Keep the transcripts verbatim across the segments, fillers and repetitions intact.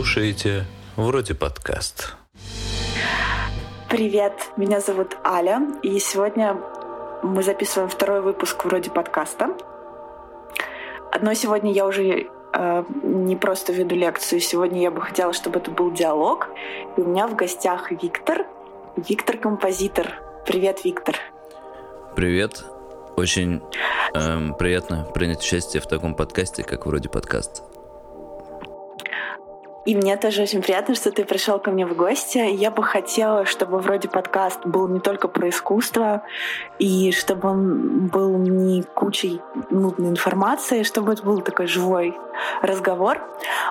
слушаете «Вроде подкаст». Привет, меня зовут Аля, и сегодня мы записываем второй выпуск «Вроде подкаста». Но сегодня я уже э, не просто веду лекцию, сегодня я бы хотела, чтобы это был диалог. И у меня в гостях Виктор, Виктор-композитор. Привет, Виктор. Привет. Очень э, приятно принять участие в таком подкасте, как «Вроде подкаст». И мне тоже очень приятно, что ты пришел ко мне в гости. Я бы хотела, чтобы «Вроде подкаст» был не только про искусство, и чтобы он был не кучей нудной информации, чтобы это был такой живой разговор.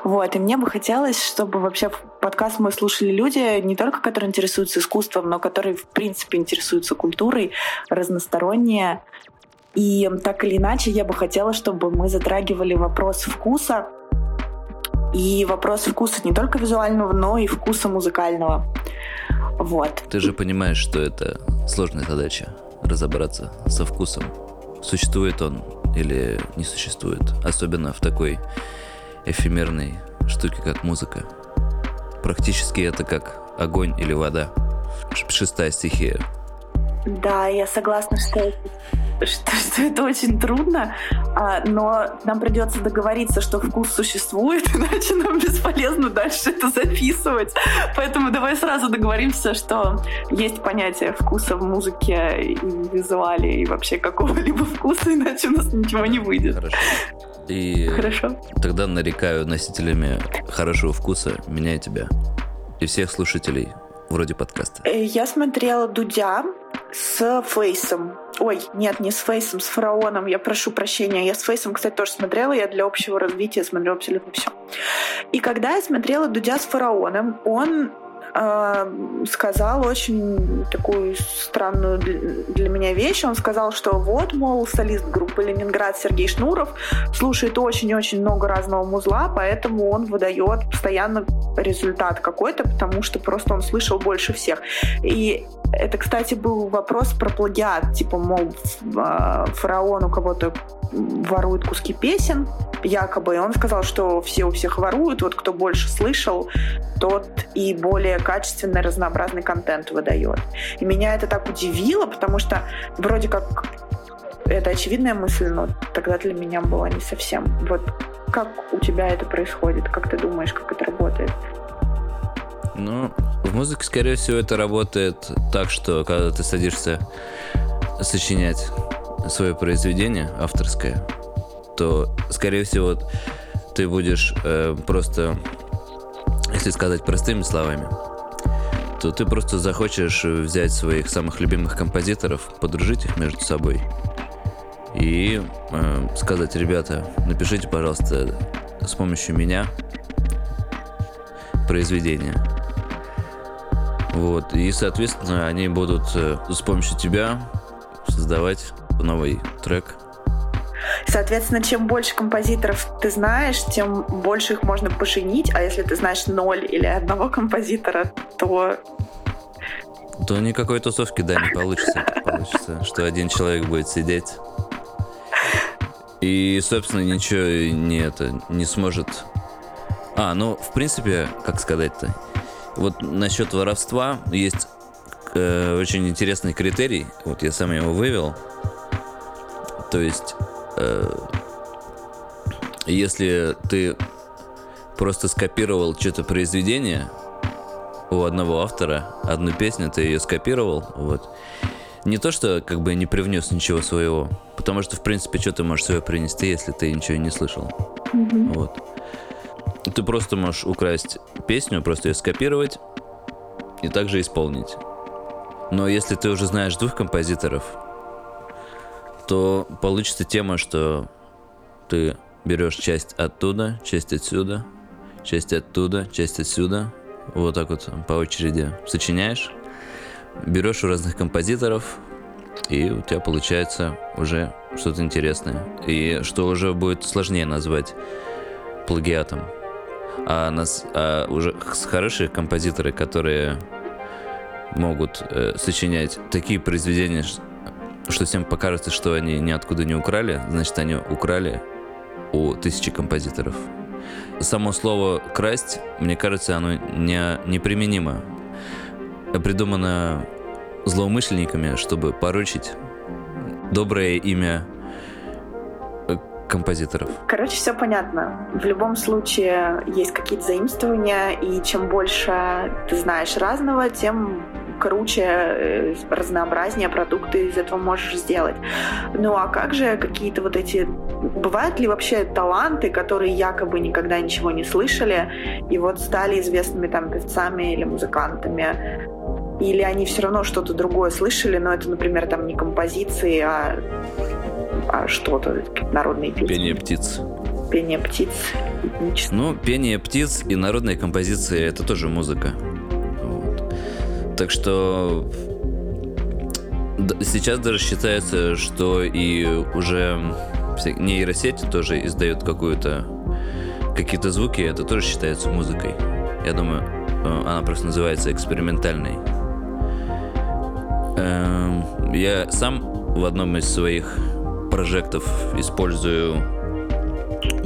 Вот. И мне бы хотелось, чтобы вообще подкаст мой слушали люди, не только которые интересуются искусством, но которые, в принципе, интересуются культурой, разносторонние. И так или иначе, я бы хотела, чтобы мы затрагивали вопрос вкуса, и вопрос вкуса не только визуального, но и вкуса музыкального. Вот. Ты же понимаешь, что это сложная задача – разобраться со вкусом. Существует он или не существует. Особенно в такой эфемерной штуке, как музыка. Практически это как огонь или вода. Шестая стихия. Да, я согласна, что это... Что, что это очень трудно, а, но нам придется договориться, что вкус существует, иначе нам бесполезно дальше это записывать. Поэтому давай сразу договоримся, что есть понятие вкуса в музыке и в визуале, и вообще какого-либо вкуса, иначе у нас ничего не выйдет. Хорошо. И Хорошо. Тогда нарекаю носителями хорошего вкуса меня и тебя, и всех слушателей «Вроде подкаста». Я смотрела Дудя с Фейсом. Ой, нет, не с Фейсом, с Фараоном. Я прошу прощения. Я с Фейсом, кстати, тоже смотрела. Я для общего развития смотрю абсолютно все. И когда я смотрела Дудя с Фараоном, он э, сказал очень такую странную для меня вещь. Он сказал, что вот, мол, солист группы «Ленинград» Сергей Шнуров слушает очень-очень много разного музла, поэтому он выдает постоянно результат какой-то, потому что просто он слышал больше всех. И это, кстати, был вопрос про плагиат. Типа, мол, Фараон у кого-то ворует куски песен, якобы. И он сказал, что все у всех воруют. Вот кто больше слышал, тот и более качественный, разнообразный контент выдает. И меня это так удивило, потому что вроде как это очевидная мысль, но тогда для меня была не совсем. Вот как у тебя это происходит? Как ты думаешь, как это работает? Ну, в музыке, скорее всего, это работает так, что когда ты садишься сочинять свое произведение авторское, то, скорее всего, ты будешь э, просто, если сказать простыми словами, то ты просто захочешь взять своих самых любимых композиторов, подружить их между собой и э, сказать: ребята, напишите, пожалуйста, с помощью меня произведение. Вот. И, соответственно, они будут с помощью тебя создавать новый трек. Соответственно, чем больше композиторов ты знаешь, тем больше их можно пошинить. А если ты знаешь ноль или одного композитора, то... То никакой тусовки, да, не получится. Получится, что один человек будет сидеть и, собственно, ничего не, это, не сможет... А, ну, в принципе, как сказать-то, вот насчет воровства есть э, очень интересный критерий, вот я сам его вывел, то есть, э, если ты просто скопировал что-то произведение у одного автора, одну песню, ты ее скопировал, вот, не то, что как бы не привнес ничего своего, потому что, в принципе, что ты можешь свое принести, если ты ничего не слышал, mm-hmm. вот. Ты просто можешь украсть песню, просто ее скопировать и также исполнить. Но если ты уже знаешь двух композиторов, то получится тема, что ты берешь часть оттуда, часть отсюда, часть оттуда, часть отсюда. Вот так вот по очереди сочиняешь, берешь у разных композиторов, и у тебя получается уже что-то интересное. И что уже будет сложнее назвать плагиатом. А, нас, а уже хорошие композиторы, которые могут э, сочинять такие произведения, что всем покажется, что они ниоткуда не украли, значит, они украли у тысячи композиторов. Само слово «красть», мне кажется, оно не, неприменимо. Придумано злоумышленниками, чтобы порочить доброе имя композиторов. Короче, все понятно. В любом случае есть какие-то заимствования, и чем больше ты знаешь разного, тем круче, разнообразнее продукты из этого можешь сделать. Ну а как же какие-то вот эти... Бывают ли вообще таланты, которые якобы никогда ничего не слышали, и вот стали известными там певцами или музыкантами? Или они все равно что-то другое слышали, но это, например, там не композиции, а, а что-то, народные песни. Пение птиц. Пение птиц. Ну, пение птиц и народные композиции — это тоже музыка. Так что сейчас даже считается, что и уже нейросети тоже издают какую-то, какие-то звуки, это тоже считается музыкой. Я думаю, она просто называется экспериментальной. Я сам в одном из своих проектов использую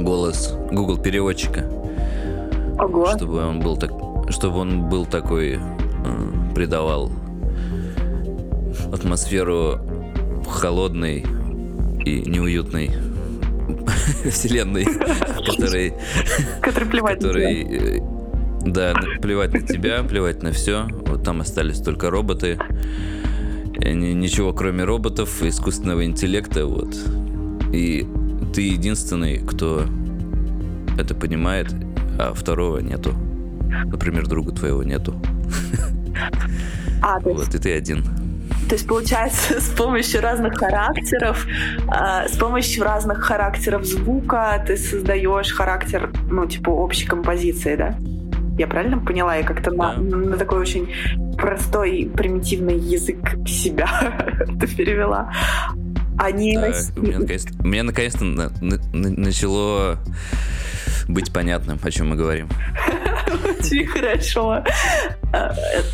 голос Google-переводчика. Ого. Чтобы он был так, чтобы он был такой... придавал атмосферу холодной и неуютной вселенной, которой... Который плевать на тебя. Да, плевать на тебя, плевать на все. Вот там остались только роботы. Ничего, кроме роботов, искусственного интеллекта. Вот. И ты единственный, кто это понимает, а второго нету. Например, друга твоего нету. А, то есть, вот, и ты один. То есть, получается, с помощью разных характеров, э, с помощью разных характеров звука ты создаешь характер, ну, типа, общей композиции, да? Я правильно поняла? Я как-то да. на, на такой очень простой, примитивный язык себя это перевела. Они... А, мне наконец-то, мне наконец-то на, на, на, начало быть понятным, о чем мы говорим. Очень хорошо.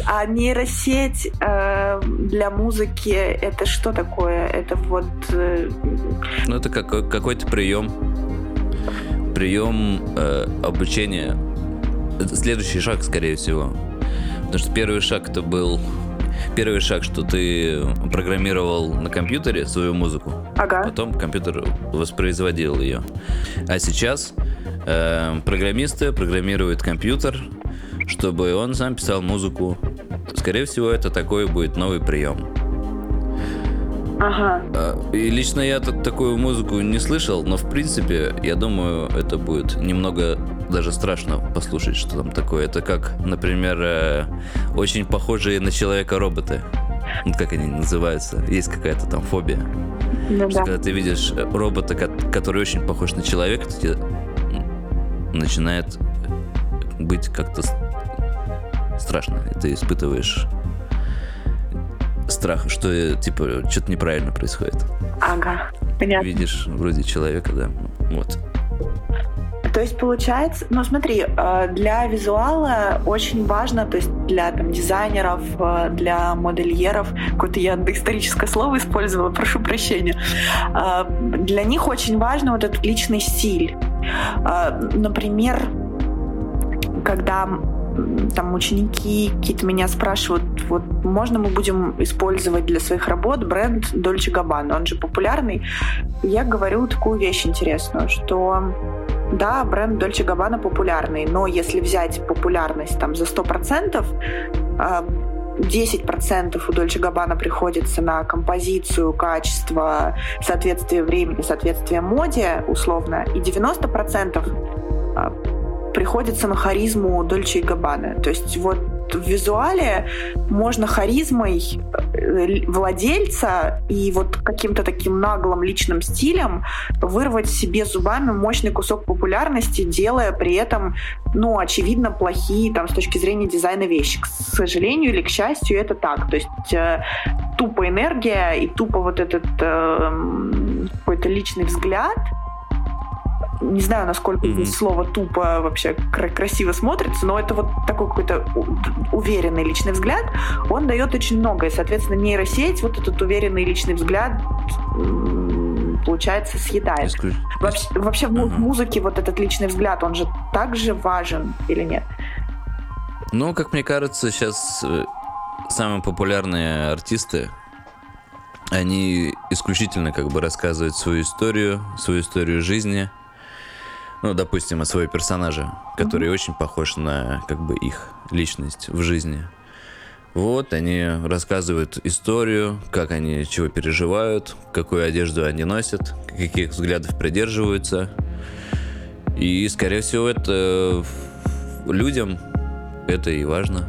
А нейросеть для музыки — это что такое? Это вот... Ну, это какой-то прием. Прием обучения. Это следующий шаг, скорее всего. Потому что первый шаг это был... Первый шаг, что ты программировал на компьютере свою музыку. Ага. Потом компьютер воспроизводил ее. А сейчас э, программисты программируют компьютер, чтобы он сам писал музыку. Скорее всего, это такой будет новый прием. Ага. И лично я тут такую музыку не слышал, но в принципе, я думаю, это будет немного даже страшно послушать, что там такое. Это как, например, очень похожие на человека роботы. Ну, как они называются? Есть какая-то там фобия. Ну, да. Когда ты видишь робота, который очень похож на человека, то тебе начинает быть как-то страшно. И ты испытываешь страх, что типа что-то неправильно происходит. Ага, понятно. Видишь вроде человека, да. Вот. То есть получается, ну смотри, для визуала очень важно, то есть для там, дизайнеров, для модельеров, какое-то я доисторическое слово использовала, прошу прощения, для них очень важен вот этот личный стиль. Например, когда там ученики какие-то меня спрашивают, вот можно мы будем использовать для своих работ бренд Dolce энд Gabbana, он же популярный, я говорю такую вещь интересную, что да, бренд Dolce энд Gabbana популярный, но если взять популярность там за сто процентов, десять процентов у Dolce энд Gabbana приходится на композицию, качество, соответствие времени, соответствие моде, условно, и девяносто процентов приходится на харизму Dolce энд Gabbana. То есть вот в визуале можно харизмой владельца и вот каким-то таким наглым личным стилем вырвать себе зубами мощный кусок популярности, делая при этом, ну, очевидно, плохие там с точки зрения дизайна вещи. К сожалению или к счастью, это так. То есть э, тупо энергия и тупо вот этот э, какой-то личный взгляд. Не знаю, насколько mm-hmm. слово «тупо» вообще красиво смотрится, но это вот такой какой-то уверенный личный взгляд, он дает очень многое. Соответственно, нейросеть вот этот уверенный личный взгляд получается, съедает. Иску... Вообще, вообще uh-huh. в музыке вот этот личный взгляд, он же также важен или нет? Ну, как мне кажется, сейчас самые популярные артисты, они исключительно как бы рассказывают свою историю, свою историю жизни, ну, допустим, о своем персонаже, который mm-hmm. очень похож на как бы их личность в жизни. Вот, они рассказывают историю, как они чего переживают, какую одежду они носят, каких взглядов придерживаются. И, скорее всего, это людям это и важно.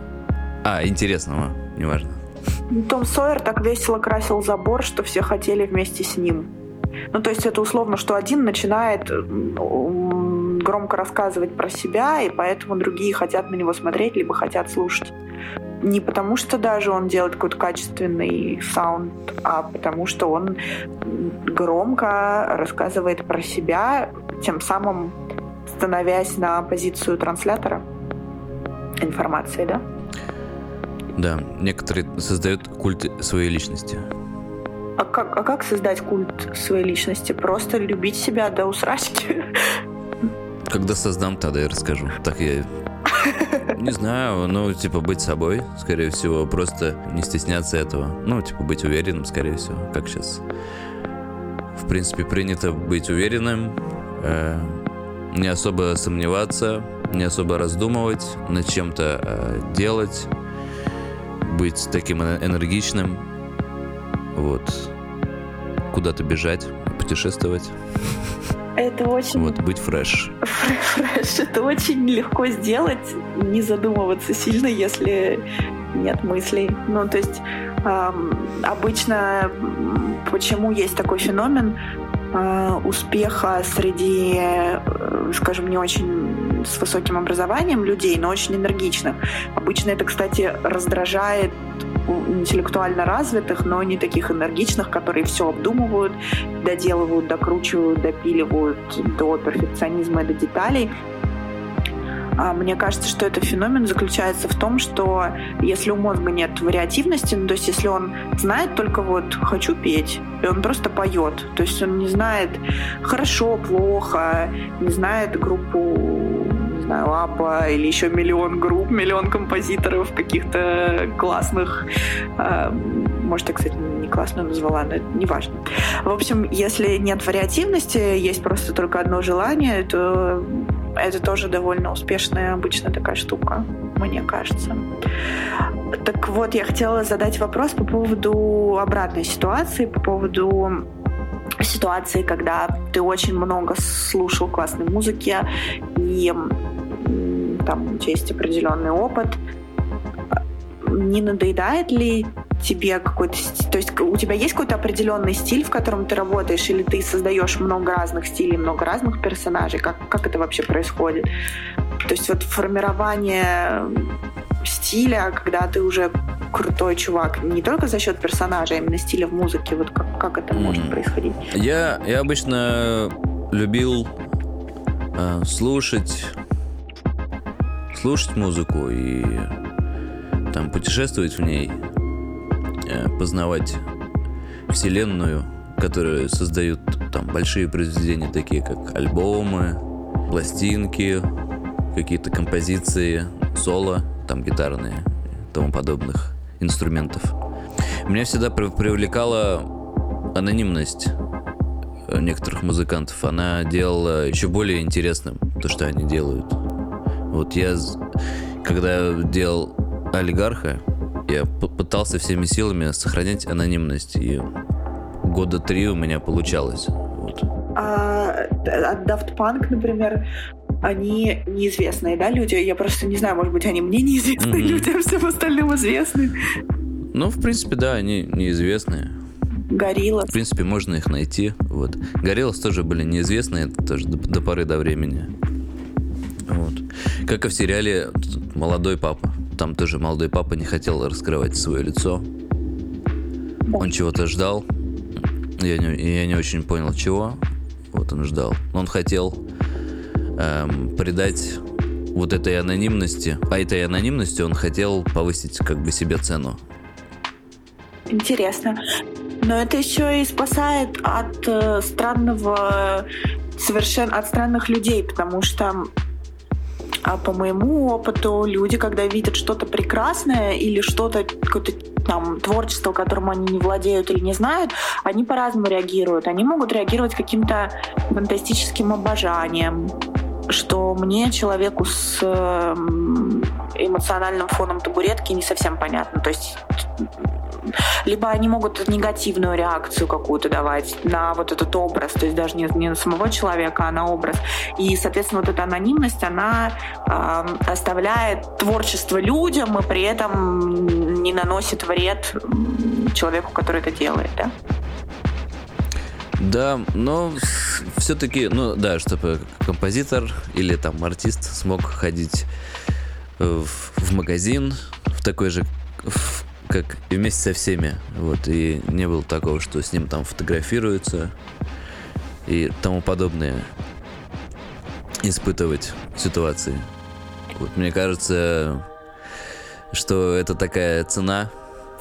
А, интересного, не важно. Том Сойер так весело красил забор, что все хотели вместе с ним. Ну, то есть это условно, что один начинает громко рассказывать про себя, и поэтому другие хотят на него смотреть, либо хотят слушать. Не потому, что даже он делает какой-то качественный саунд, а потому, что он громко рассказывает про себя, тем самым становясь на позицию транслятора информации, да? Да, некоторые создают культ своей личности. А как, а как создать культ своей личности? Просто любить себя до усрачки? Когда создам, тогда я расскажу. Так я... Не знаю, ну, типа, быть собой, скорее всего, просто не стесняться этого. Ну, типа, быть уверенным, скорее всего, как сейчас. В принципе, принято быть уверенным, э, не особо сомневаться, не особо раздумывать, над чем-то э, делать, быть таким энергичным, вот, куда-то бежать, путешествовать. Это очень... Вот, быть фреш. Фреш. Это очень легко сделать, не задумываться сильно, если нет мыслей. Ну, то есть эм, обычно почему есть такой феномен э, успеха среди, э, скажем, не очень с высоким образованием людей, но очень энергичных. Обычно это, кстати, раздражает интеллектуально развитых, но не таких энергичных, которые все обдумывают, доделывают, докручивают, допиливают до перфекционизма и до деталей. Мне кажется, что этот феномен заключается в том, что если у мозга нет вариативности, ну, то есть если он знает только вот «хочу петь», и он просто поет, то есть он не знает «хорошо», «плохо», не знает группу «Лапа» или еще миллион групп, миллион композиторов каких-то классных. Может, я, кстати, не классную назвала, но это неважно. В общем, если нет вариативности, есть просто только одно желание, то это тоже довольно успешная обычно такая штука, мне кажется. Так вот, я хотела задать вопрос по поводу обратной ситуации, по поводу... ситуации, когда ты очень много слушал классной музыки и там есть определенный опыт, не надоедает ли тебе какой-то... То есть у тебя есть какой-то определенный стиль, в котором ты работаешь, или ты создаешь много разных стилей, много разных персонажей? Как, как это вообще происходит? То есть вот формирование стиля, когда ты уже крутой чувак, не только за счет персонажа, а именно стиля в музыке, вот как, как это mm. может происходить? Я, я обычно любил э, слушать слушать музыку и там путешествовать в ней, э, познавать вселенную, которую создают там большие произведения, такие как альбомы, пластинки, какие-то композиции, соло, там гитарные, тому подобных инструментов. Меня всегда привлекала анонимность некоторых музыкантов. Она делала еще более интересным то, что они делают. Вот я, когда делал «Олигарха», я пытался всеми силами сохранять анонимность. И года три у меня получалось. Вот. А, от Дафт Панк, например, они неизвестные, да, люди? Я просто не знаю, может быть, они мне неизвестны, mm-hmm. люди, а всем остальным известны. Ну, в принципе, да, они неизвестные. Gorillaz. В принципе, можно их найти. Вот. Gorillaz тоже были неизвестные, тоже до, до поры до времени. Вот. Как и в сериале «Молодой папа». Там тоже молодой папа не хотел раскрывать свое лицо. Да. Он чего-то ждал. Я не, я не очень понял, чего. Вот он ждал. Он хотел... придать вот этой анонимности, а этой анонимности он хотел повысить как бы себе цену. Интересно. Но это еще и спасает от э, странного, совершенно от странных людей, потому что, а по моему опыту, люди, когда видят что-то прекрасное или что-то, какое-то там творчество, которым они не владеют или не знают, они по-разному реагируют. Они могут реагировать каким-то фантастическим обожанием, что мне, человеку с эмоциональным фоном табуретки, не совсем понятно. То есть либо они могут негативную реакцию какую-то давать на вот этот образ, то есть даже не, не на самого человека, а на образ. И, соответственно, вот эта анонимность, она э, оставляет творчество людям и при этом не наносит вред человеку, который это делает, да? Да, но все-таки, ну да, чтобы композитор или там артист смог ходить в, в магазин в такой же... В, как и вместе со всеми, вот, и не было такого, что с ним там фотографируются и тому подобное, испытывать ситуации. Вот, мне кажется, что это такая цена,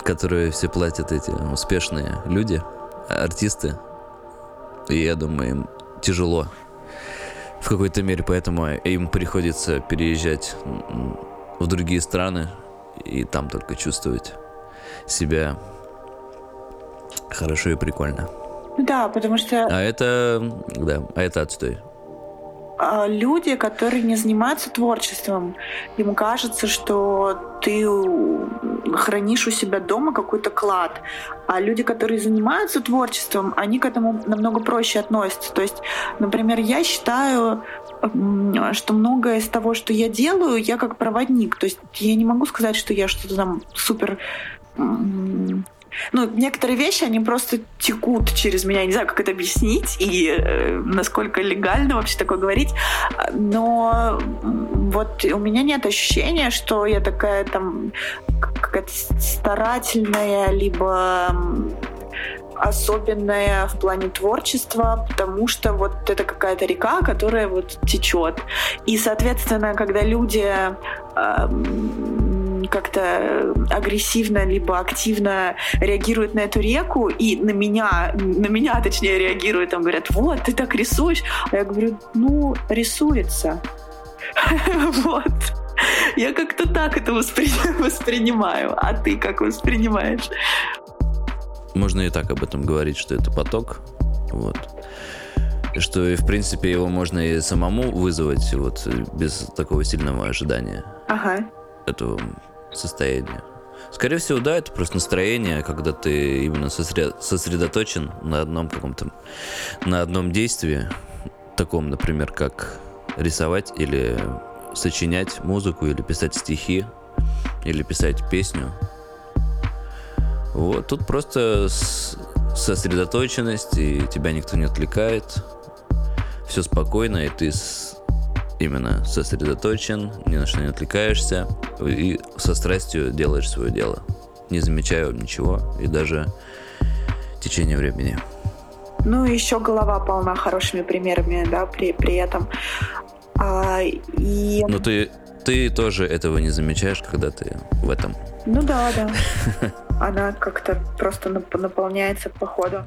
которую все платят эти успешные люди, артисты, и я думаю, им тяжело в какой-то мере, поэтому им приходится переезжать в другие страны и там только чувствовать себя хорошо и прикольно. Да, потому что... А это... Да, а это отстой. Люди, которые не занимаются творчеством, им кажется, что ты хранишь у себя дома какой-то клад. А люди, которые занимаются творчеством, они к этому намного проще относятся. То есть, например, я считаю, что многое из того, что я делаю, я как проводник. То есть я не могу сказать, что я что-то там супер... Ну, некоторые вещи, они просто текут через меня. Я не знаю, как это объяснить и э, насколько легально вообще такое говорить. Но вот у меня нет ощущения, что я такая там какая-то старательная, либо особенная в плане творчества, потому что вот это какая-то река, которая вот течет. И, соответственно, когда люди... Э, как-то агрессивно либо активно реагируют на эту реку и на меня, на меня точнее реагируют, там говорят, вот, ты так рисуешь. А я говорю, ну, рисуется. Вот. Я как-то так это воспринимаю. А ты как воспринимаешь? Можно и так об этом говорить, что это поток. Вот. Что, и в принципе, его можно и самому вызвать, вот, без такого сильного ожидания. Ага. Этого состояния. Скорее всего, да, это просто настроение, когда ты именно сосред... сосредоточен на одном каком-то, на одном действии, таком, например, как рисовать или сочинять музыку, или писать стихи, или писать песню. Вот, тут просто с... сосредоточенность, и тебя никто не отвлекает, все спокойно, и ты с... именно сосредоточен, ни на что не отвлекаешься и со страстью делаешь свое дело, не замечая ничего и даже течение времени. Ну и еще голова полна хорошими примерами, да, при, при этом. А, и... Но ты, ты тоже этого не замечаешь, когда ты в этом. Ну да, да. Она как-то просто наполняется по ходу.